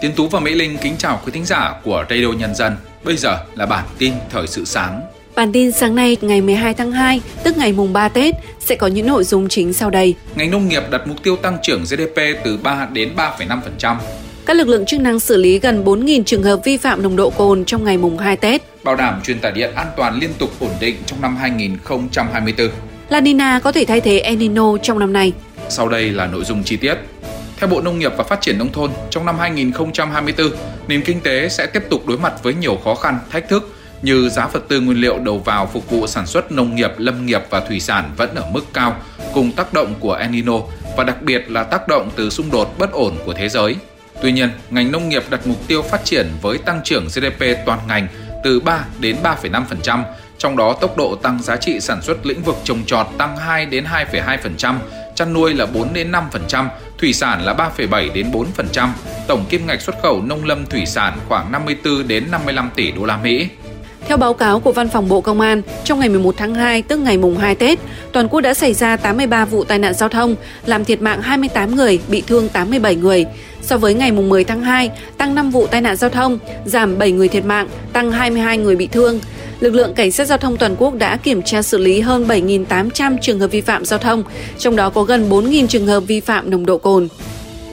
Tiến Tú và Mỹ Linh kính chào quý thính giả của Radio Nhân Dân. Bây giờ là bản tin thời sự sáng. Bản tin sáng nay ngày 12 tháng 2, tức ngày mùng 3 Tết, sẽ có những nội dung chính sau đây. Ngành nông nghiệp đặt mục tiêu tăng trưởng GDP từ 3 đến 3,5%. Các lực lượng chức năng xử lý gần 4.000 trường hợp vi phạm nồng độ cồn trong ngày mùng 2 Tết. Bảo đảm truyền tải điện an toàn liên tục ổn định trong năm 2024. La Niña có thể thay thế El Niño trong năm nay. Sau đây là nội dung chi tiết. Theo Bộ Nông nghiệp và Phát triển Nông thôn, trong năm 2024, nền kinh tế sẽ tiếp tục đối mặt với nhiều khó khăn, thách thức như giá vật tư nguyên liệu đầu vào phục vụ sản xuất nông nghiệp, lâm nghiệp và thủy sản vẫn ở mức cao, cùng tác động của El Niño và đặc biệt là tác động từ xung đột bất ổn của thế giới. Tuy nhiên, ngành nông nghiệp đặt mục tiêu phát triển với tăng trưởng GDP toàn ngành từ 3 đến 3,5%, trong đó tốc độ tăng giá trị sản xuất lĩnh vực trồng trọt tăng 2 đến 2,2%, chăn nuôi là 4 đến 5%, thủy sản là 3,7 đến 4%, tổng kim ngạch xuất khẩu nông lâm thủy sản khoảng 54 đến 55 tỷ đô la Mỹ. Theo báo cáo của Văn phòng Bộ Công an, trong ngày 11 tháng 2, tức ngày mùng 2 Tết, toàn quốc đã xảy ra 83 vụ tai nạn giao thông, làm thiệt mạng 28 người, bị thương 87 người. So với ngày mùng 10 tháng 2, tăng 5 vụ tai nạn giao thông, giảm 7 người thiệt mạng, tăng 22 người bị thương. Lực lượng Cảnh sát Giao thông toàn quốc đã kiểm tra xử lý hơn 7.800 trường hợp vi phạm giao thông, trong đó có gần 4.000 trường hợp vi phạm nồng độ cồn.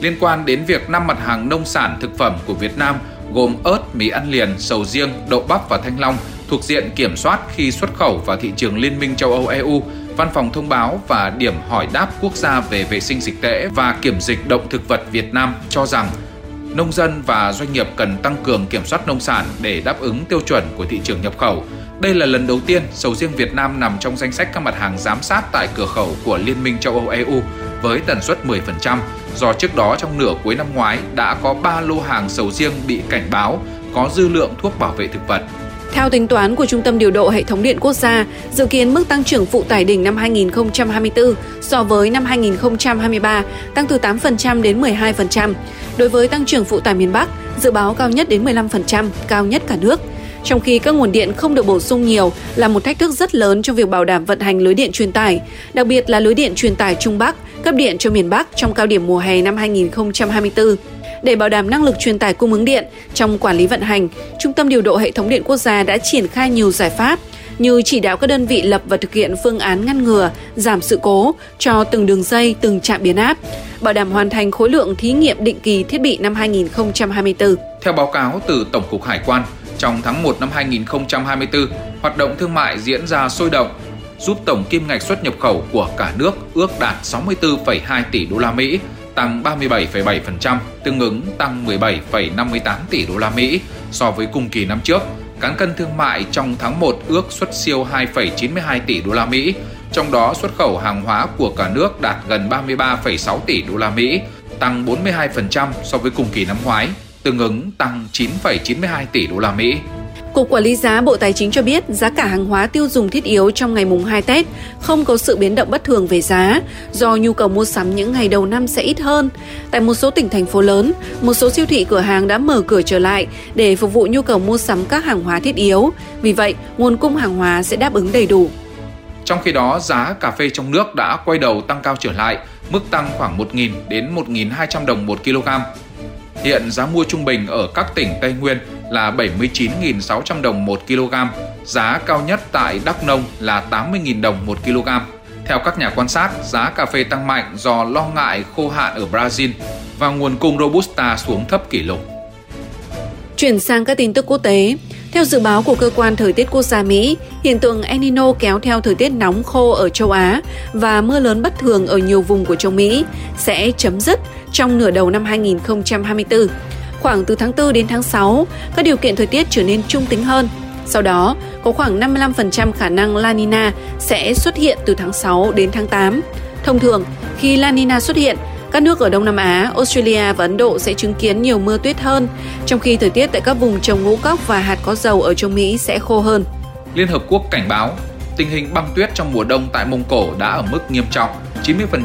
Liên quan đến việc 5 mặt hàng nông sản thực phẩm của Việt Nam gồm ớt, mì ăn liền, sầu riêng, đậu bắp và thanh long thuộc diện kiểm soát khi xuất khẩu vào thị trường Liên minh Châu Âu EU, Văn phòng Thông báo và Điểm hỏi đáp Quốc gia về vệ sinh dịch tễ và kiểm dịch động thực vật Việt Nam cho rằng nông dân và doanh nghiệp cần tăng cường kiểm soát nông sản để đáp ứng tiêu chuẩn của thị trường nhập khẩu. Đây là lần đầu tiên sầu riêng Việt Nam nằm trong danh sách các mặt hàng giám sát tại cửa khẩu của Liên minh Châu Âu EU với tần suất 10%, do trước đó trong nửa cuối năm ngoái đã có 3 lô hàng sầu riêng bị cảnh báo có dư lượng thuốc bảo vệ thực vật. Theo tính toán của Trung tâm Điều độ Hệ thống Điện Quốc gia, dự kiến mức tăng trưởng phụ tải đỉnh năm 2024 so với năm 2023 tăng từ 8% đến 12%. Đối với tăng trưởng phụ tải miền Bắc, dự báo cao nhất đến 15%, cao nhất cả nước. Trong khi các nguồn điện không được bổ sung nhiều là một thách thức rất lớn trong việc bảo đảm vận hành lưới điện truyền tải, đặc biệt là lưới điện truyền tải Trung Bắc, cấp điện cho miền Bắc trong cao điểm mùa hè năm 2024. Để bảo đảm năng lực truyền tải cung ứng điện trong quản lý vận hành, Trung tâm Điều độ Hệ thống Điện Quốc gia đã triển khai nhiều giải pháp như chỉ đạo các đơn vị lập và thực hiện phương án ngăn ngừa, giảm sự cố cho từng đường dây, từng trạm biến áp, bảo đảm hoàn thành khối lượng thí nghiệm định kỳ thiết bị năm 2024. Theo báo cáo từ Tổng cục Hải quan, trong tháng 1 năm 2024, hoạt động thương mại diễn ra sôi động, giúp tổng kim ngạch xuất nhập khẩu của cả nước ước đạt 64,2 tỷ đô la Mỹ, tăng 37,7%, tương ứng tăng 17,58 tỷ đô la Mỹ so với cùng kỳ năm trước. Cán cân thương mại trong tháng 1 ước xuất siêu 2,92 tỷ đô la Mỹ, trong đó xuất khẩu hàng hóa của cả nước đạt gần 33,6 tỷ đô la Mỹ, tăng 42% so với cùng kỳ năm ngoái, tương ứng tăng 9,92 tỷ đô la Mỹ. Cục Quản lý giá Bộ Tài chính cho biết giá cả hàng hóa tiêu dùng thiết yếu trong ngày mùng 2 Tết không có sự biến động bất thường về giá do nhu cầu mua sắm những ngày đầu năm sẽ ít hơn. Tại một số tỉnh thành phố lớn, một số siêu thị cửa hàng đã mở cửa trở lại để phục vụ nhu cầu mua sắm các hàng hóa thiết yếu. Vì vậy, nguồn cung hàng hóa sẽ đáp ứng đầy đủ. Trong khi đó, giá cà phê trong nước đã quay đầu tăng cao trở lại, mức tăng khoảng 1.000 đến 1.200 đồng 1 kg. Hiện giá mua trung bình ở các tỉnh Tây Nguyên là 79.600 đồng 1 kg, giá cao nhất tại Đắk Nông là 80.000 đồng 1 kg. Theo các nhà quan sát, giá cà phê tăng mạnh do lo ngại khô hạn ở Brazil và nguồn cung Robusta xuống thấp kỷ lục. Chuyển sang các tin tức quốc tế. Theo dự báo của Cơ quan Thời tiết Quốc gia Mỹ, hiện tượng El Niño kéo theo thời tiết nóng khô ở châu Á và mưa lớn bất thường ở nhiều vùng của châu Mỹ sẽ chấm dứt trong nửa đầu năm 2024. Khoảng từ tháng 4 đến tháng 6, các điều kiện thời tiết trở nên trung tính hơn. Sau đó, có khoảng 55% khả năng La Niña sẽ xuất hiện từ tháng 6 đến tháng 8. Thông thường, khi La Niña xuất hiện, các nước ở Đông Nam Á, Australia và Ấn Độ sẽ chứng kiến nhiều mưa tuyết hơn, trong khi thời tiết tại các vùng trồng ngũ cốc và hạt có dầu ở châu Mỹ sẽ khô hơn. Liên Hợp Quốc cảnh báo, tình hình băng tuyết trong mùa đông tại Mông Cổ đã ở mức nghiêm trọng.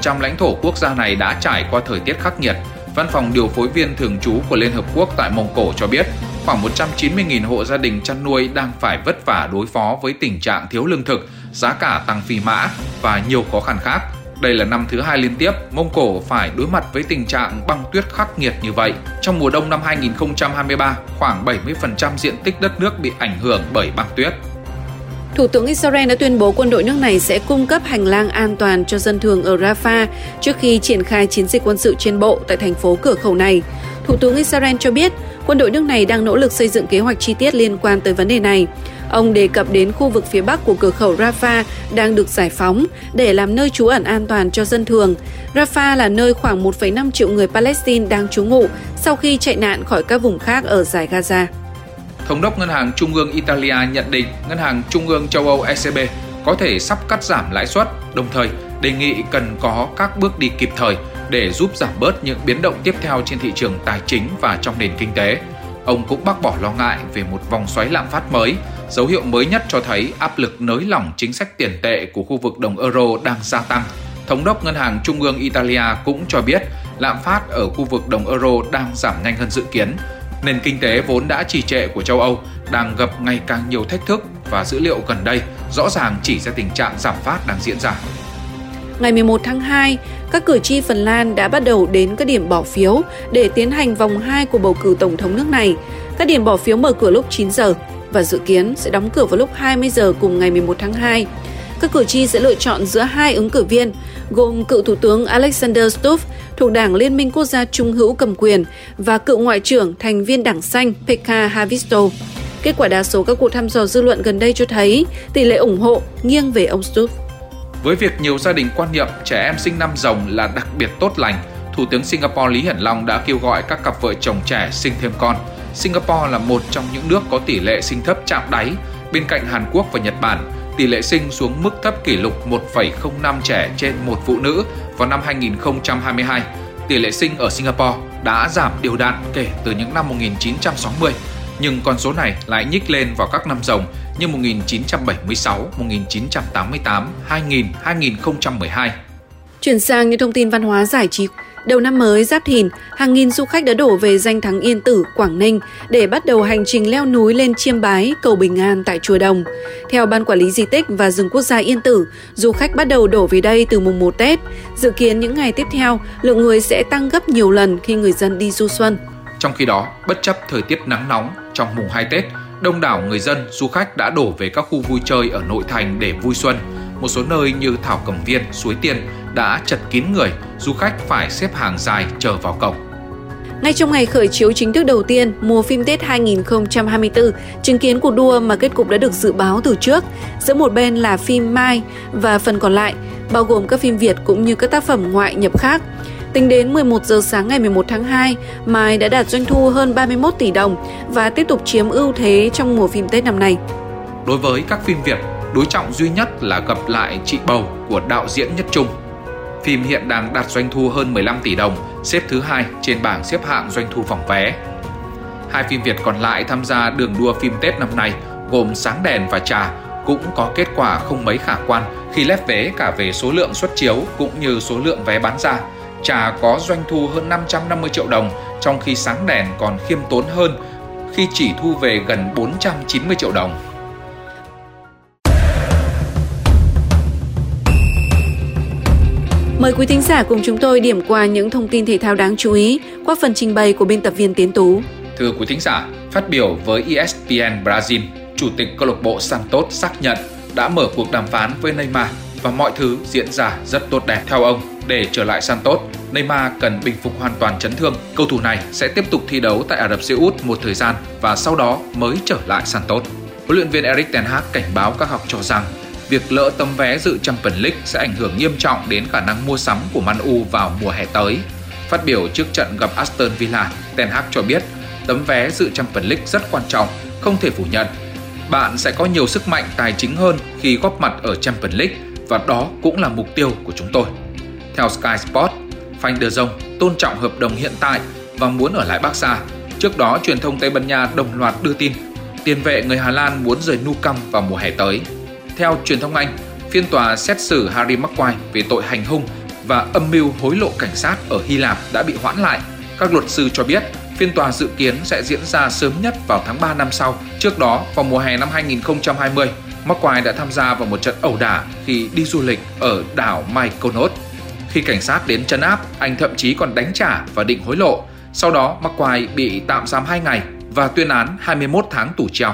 90% lãnh thổ quốc gia này đã trải qua thời tiết khắc nghiệt. Văn phòng điều phối viên thường trú của Liên Hợp Quốc tại Mông Cổ cho biết, khoảng 190.000 hộ gia đình chăn nuôi đang phải vất vả đối phó với tình trạng thiếu lương thực, giá cả tăng phi mã và nhiều khó khăn khác. Đây là năm thứ hai liên tiếp, Mông Cổ phải đối mặt với tình trạng băng tuyết khắc nghiệt như vậy. Trong mùa đông năm 2023, khoảng 70% diện tích đất nước bị ảnh hưởng bởi băng tuyết. Thủ tướng Israel đã tuyên bố quân đội nước này sẽ cung cấp hành lang an toàn cho dân thường ở Rafah trước khi triển khai chiến dịch quân sự trên bộ tại thành phố cửa khẩu này. Thủ tướng Israel cho biết quân đội nước này đang nỗ lực xây dựng kế hoạch chi tiết liên quan tới vấn đề này. Ông đề cập đến khu vực phía bắc của cửa khẩu Rafah đang được giải phóng để làm nơi trú ẩn an toàn cho dân thường. Rafah là nơi khoảng 1,5 triệu người Palestine đang trú ngụ sau khi chạy nạn khỏi các vùng khác ở Dải Gaza. Thống đốc Ngân hàng Trung ương Italia nhận định Ngân hàng Trung ương Châu Âu ECB có thể sắp cắt giảm lãi suất, đồng thời đề nghị cần có các bước đi kịp thời để giúp giảm bớt những biến động tiếp theo trên thị trường tài chính và trong nền kinh tế. Ông cũng bác bỏ lo ngại về một vòng xoáy lạm phát mới. Dấu hiệu mới nhất cho thấy áp lực nới lỏng chính sách tiền tệ của khu vực đồng euro đang gia tăng. Thống đốc Ngân hàng Trung ương Italia cũng cho biết lạm phát ở khu vực đồng euro đang giảm nhanh hơn dự kiến. Nền kinh tế vốn đã trì trệ của châu Âu đang gặp ngày càng nhiều thách thức và dữ liệu gần đây rõ ràng chỉ ra tình trạng giảm phát đang diễn ra. Ngày 11 tháng 2, các cử tri Phần Lan đã bắt đầu đến các điểm bỏ phiếu để tiến hành vòng 2 của bầu cử tổng thống nước này. Các điểm bỏ phiếu mở cửa lúc 9 giờ và dự kiến sẽ đóng cửa vào lúc 20 giờ cùng ngày 11 tháng 2. Các cử tri sẽ lựa chọn giữa hai ứng cử viên, gồm cựu Thủ tướng Alexander Stubb thuộc Đảng Liên minh Quốc gia trung hữu cầm quyền và cựu Ngoại trưởng thành viên Đảng Xanh Pekka Havisto. Kết quả đa số các cuộc thăm dò dư luận gần đây cho thấy tỷ lệ ủng hộ nghiêng về ông Stubb. Với việc nhiều gia đình quan niệm trẻ em sinh năm rồng là đặc biệt tốt lành, Thủ tướng Singapore Lý Hiển Long đã kêu gọi các cặp vợ chồng trẻ sinh thêm con. Singapore là một trong những nước có tỷ lệ sinh thấp chạm đáy, bên cạnh Hàn Quốc và Nhật Bản. Tỷ lệ sinh xuống mức thấp kỷ lục 1,05 trẻ trên một phụ nữ vào năm 2022. Tỷ lệ sinh ở Singapore đã giảm đều đặn kể từ những năm 1960, nhưng con số này lại nhích lên vào các năm rồng như 1976, 1988, 2000, 2012. Chuyển sang những thông tin văn hóa giải trí. Đầu năm mới Giáp Thìn, hàng nghìn du khách đã đổ về danh thắng Yên Tử, Quảng Ninh để bắt đầu hành trình leo núi lên chiêm bái cầu Bình An tại Chùa Đồng. Theo Ban Quản lý Di tích và Rừng Quốc gia Yên Tử, du khách bắt đầu đổ về đây từ mùng 1 Tết. Dự kiến những ngày tiếp theo, lượng người sẽ tăng gấp nhiều lần khi người dân đi du xuân. Trong khi đó, bất chấp thời tiết nắng nóng, trong mùng 2 Tết, đông đảo người dân, du khách đã đổ về các khu vui chơi ở nội thành để vui xuân. Một số nơi như Thảo Cầm Viên, Suối Tiên đã chật kín người, du khách phải xếp hàng dài chờ vào cổng. Ngay trong ngày khởi chiếu chính thức đầu tiên, mùa phim Tết 2024 chứng kiến cuộc đua mà kết cục đã được dự báo từ trước. Giữa một bên là phim Mai và phần còn lại, bao gồm các phim Việt cũng như các tác phẩm ngoại nhập khác. Tính đến 11 giờ sáng ngày 11 tháng 2, Mai đã đạt doanh thu hơn 31 tỷ đồng và tiếp tục chiếm ưu thế trong mùa phim Tết năm nay. Đối với các phim Việt, đối trọng duy nhất là Gặp lại chị Bầu của đạo diễn Nhất Trung. Phim hiện đang đạt doanh thu hơn 15 tỷ đồng, xếp thứ 2 trên bảng xếp hạng doanh thu phòng vé. Hai phim Việt còn lại tham gia đường đua phim Tết năm nay gồm Sáng Đèn và Trà cũng có kết quả không mấy khả quan khi lép vế cả về số lượng xuất chiếu cũng như số lượng vé bán ra. Trà có doanh thu hơn 550 triệu đồng, trong khi Sáng Đèn còn khiêm tốn hơn khi chỉ thu về gần 490 triệu đồng. Mời quý thính giả cùng chúng tôi điểm qua những thông tin thể thao đáng chú ý qua phần trình bày của biên tập viên Tiến Tú. Thưa quý thính giả, phát biểu với ESPN Brazil, Chủ tịch câu lạc bộ Santos xác nhận đã mở cuộc đàm phán với Neymar và mọi thứ diễn ra rất tốt đẹp. Theo ông, để trở lại Santos, Neymar cần bình phục hoàn toàn chấn thương. Cầu thủ này sẽ tiếp tục thi đấu tại Ả Rập Xê Út một thời gian và sau đó mới trở lại Santos. Huấn luyện viên Erik ten Hag cảnh báo các học trò rằng việc lỡ tấm vé dự Champions League sẽ ảnh hưởng nghiêm trọng đến khả năng mua sắm của Man U vào mùa hè tới. Phát biểu trước trận gặp Aston Villa, Ten Hag cho biết tấm vé dự Champions League rất quan trọng, không thể phủ nhận. Bạn sẽ có nhiều sức mạnh tài chính hơn khi góp mặt ở Champions League và đó cũng là mục tiêu của chúng tôi. Theo Sky Sports, Frank de Jong tôn trọng hợp đồng hiện tại và muốn ở lại Barca. Trước đó, truyền thông Tây Ban Nha đồng loạt đưa tin tiền vệ người Hà Lan muốn rời Nou Camp vào mùa hè tới. Theo truyền thông Anh, phiên tòa xét xử Harry Maguire về tội hành hung và âm mưu hối lộ cảnh sát ở Hy Lạp đã bị hoãn lại. Các luật sư cho biết phiên tòa dự kiến sẽ diễn ra sớm nhất vào tháng 3 năm sau. Trước đó, vào mùa hè năm 2020, Mắc Quai đã tham gia vào một trận ẩu đả khi đi du lịch ở đảo Mykonos. Khi cảnh sát đến trấn áp, anh thậm chí còn đánh trả và định hối lộ. Sau đó, Mắc Quai bị tạm giam 2 ngày và tuyên án 21 tháng tù treo.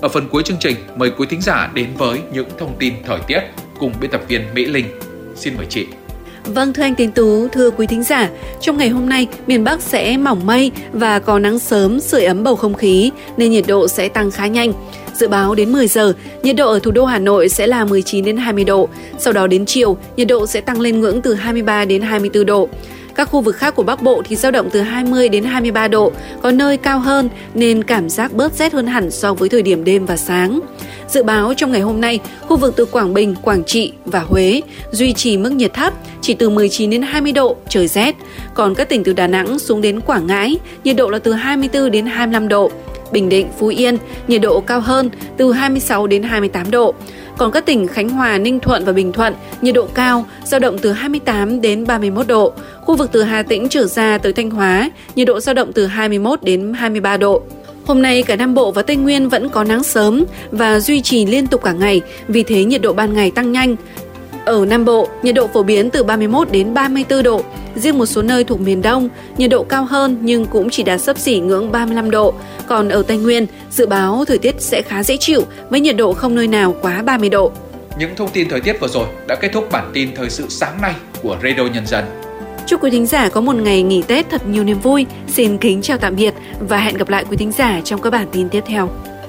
Ở phần cuối chương trình, mời quý thính giả đến với những thông tin thời tiết cùng biên tập viên Mỹ Linh. Xin mời chị. Vâng, thưa anh Tiến Tú, thưa quý thính giả, trong ngày hôm nay, miền Bắc sẽ mỏng mây và có nắng sớm sưởi ấm bầu không khí nên nhiệt độ sẽ tăng khá nhanh. Dự báo đến 10 giờ, nhiệt độ ở thủ đô Hà Nội sẽ là 19 đến 20 độ, sau đó đến chiều, nhiệt độ sẽ tăng lên ngưỡng từ 23 đến 24 độ. Các khu vực khác của Bắc Bộ thì dao động từ 20 đến 23 độ, có nơi cao hơn nên cảm giác bớt rét hơn hẳn so với thời điểm đêm và sáng. Dự báo trong ngày hôm nay, khu vực từ Quảng Bình, Quảng Trị và Huế duy trì mức nhiệt thấp, chỉ từ 19 đến 20 độ, trời rét. Còn các tỉnh từ Đà Nẵng xuống đến Quảng Ngãi, nhiệt độ là từ 24 đến 25 độ. Bình Định, Phú Yên, nhiệt độ cao hơn, từ 26 đến 28 độ. Còn các tỉnh Khánh Hòa, Ninh Thuận và Bình Thuận, nhiệt độ cao, dao động từ 28 đến 31 độ. Khu vực từ Hà Tĩnh trở ra tới Thanh Hóa, nhiệt độ dao động từ 21 đến 23 độ. Hôm nay, cả Nam Bộ và Tây Nguyên vẫn có nắng sớm và duy trì liên tục cả ngày, vì thế nhiệt độ ban ngày tăng nhanh. Ở Nam Bộ, nhiệt độ phổ biến từ 31 đến 34 độ. Riêng một số nơi thuộc miền Đông, nhiệt độ cao hơn nhưng cũng chỉ đạt xấp xỉ ngưỡng 35 độ. Còn ở Tây Nguyên, dự báo thời tiết sẽ khá dễ chịu với nhiệt độ không nơi nào quá 30 độ. Những thông tin thời tiết vừa rồi đã kết thúc bản tin thời sự sáng nay của Radio Nhân Dân. Chúc quý thính giả có một ngày nghỉ Tết thật nhiều niềm vui. Xin kính chào tạm biệt và hẹn gặp lại quý thính giả trong các bản tin tiếp theo.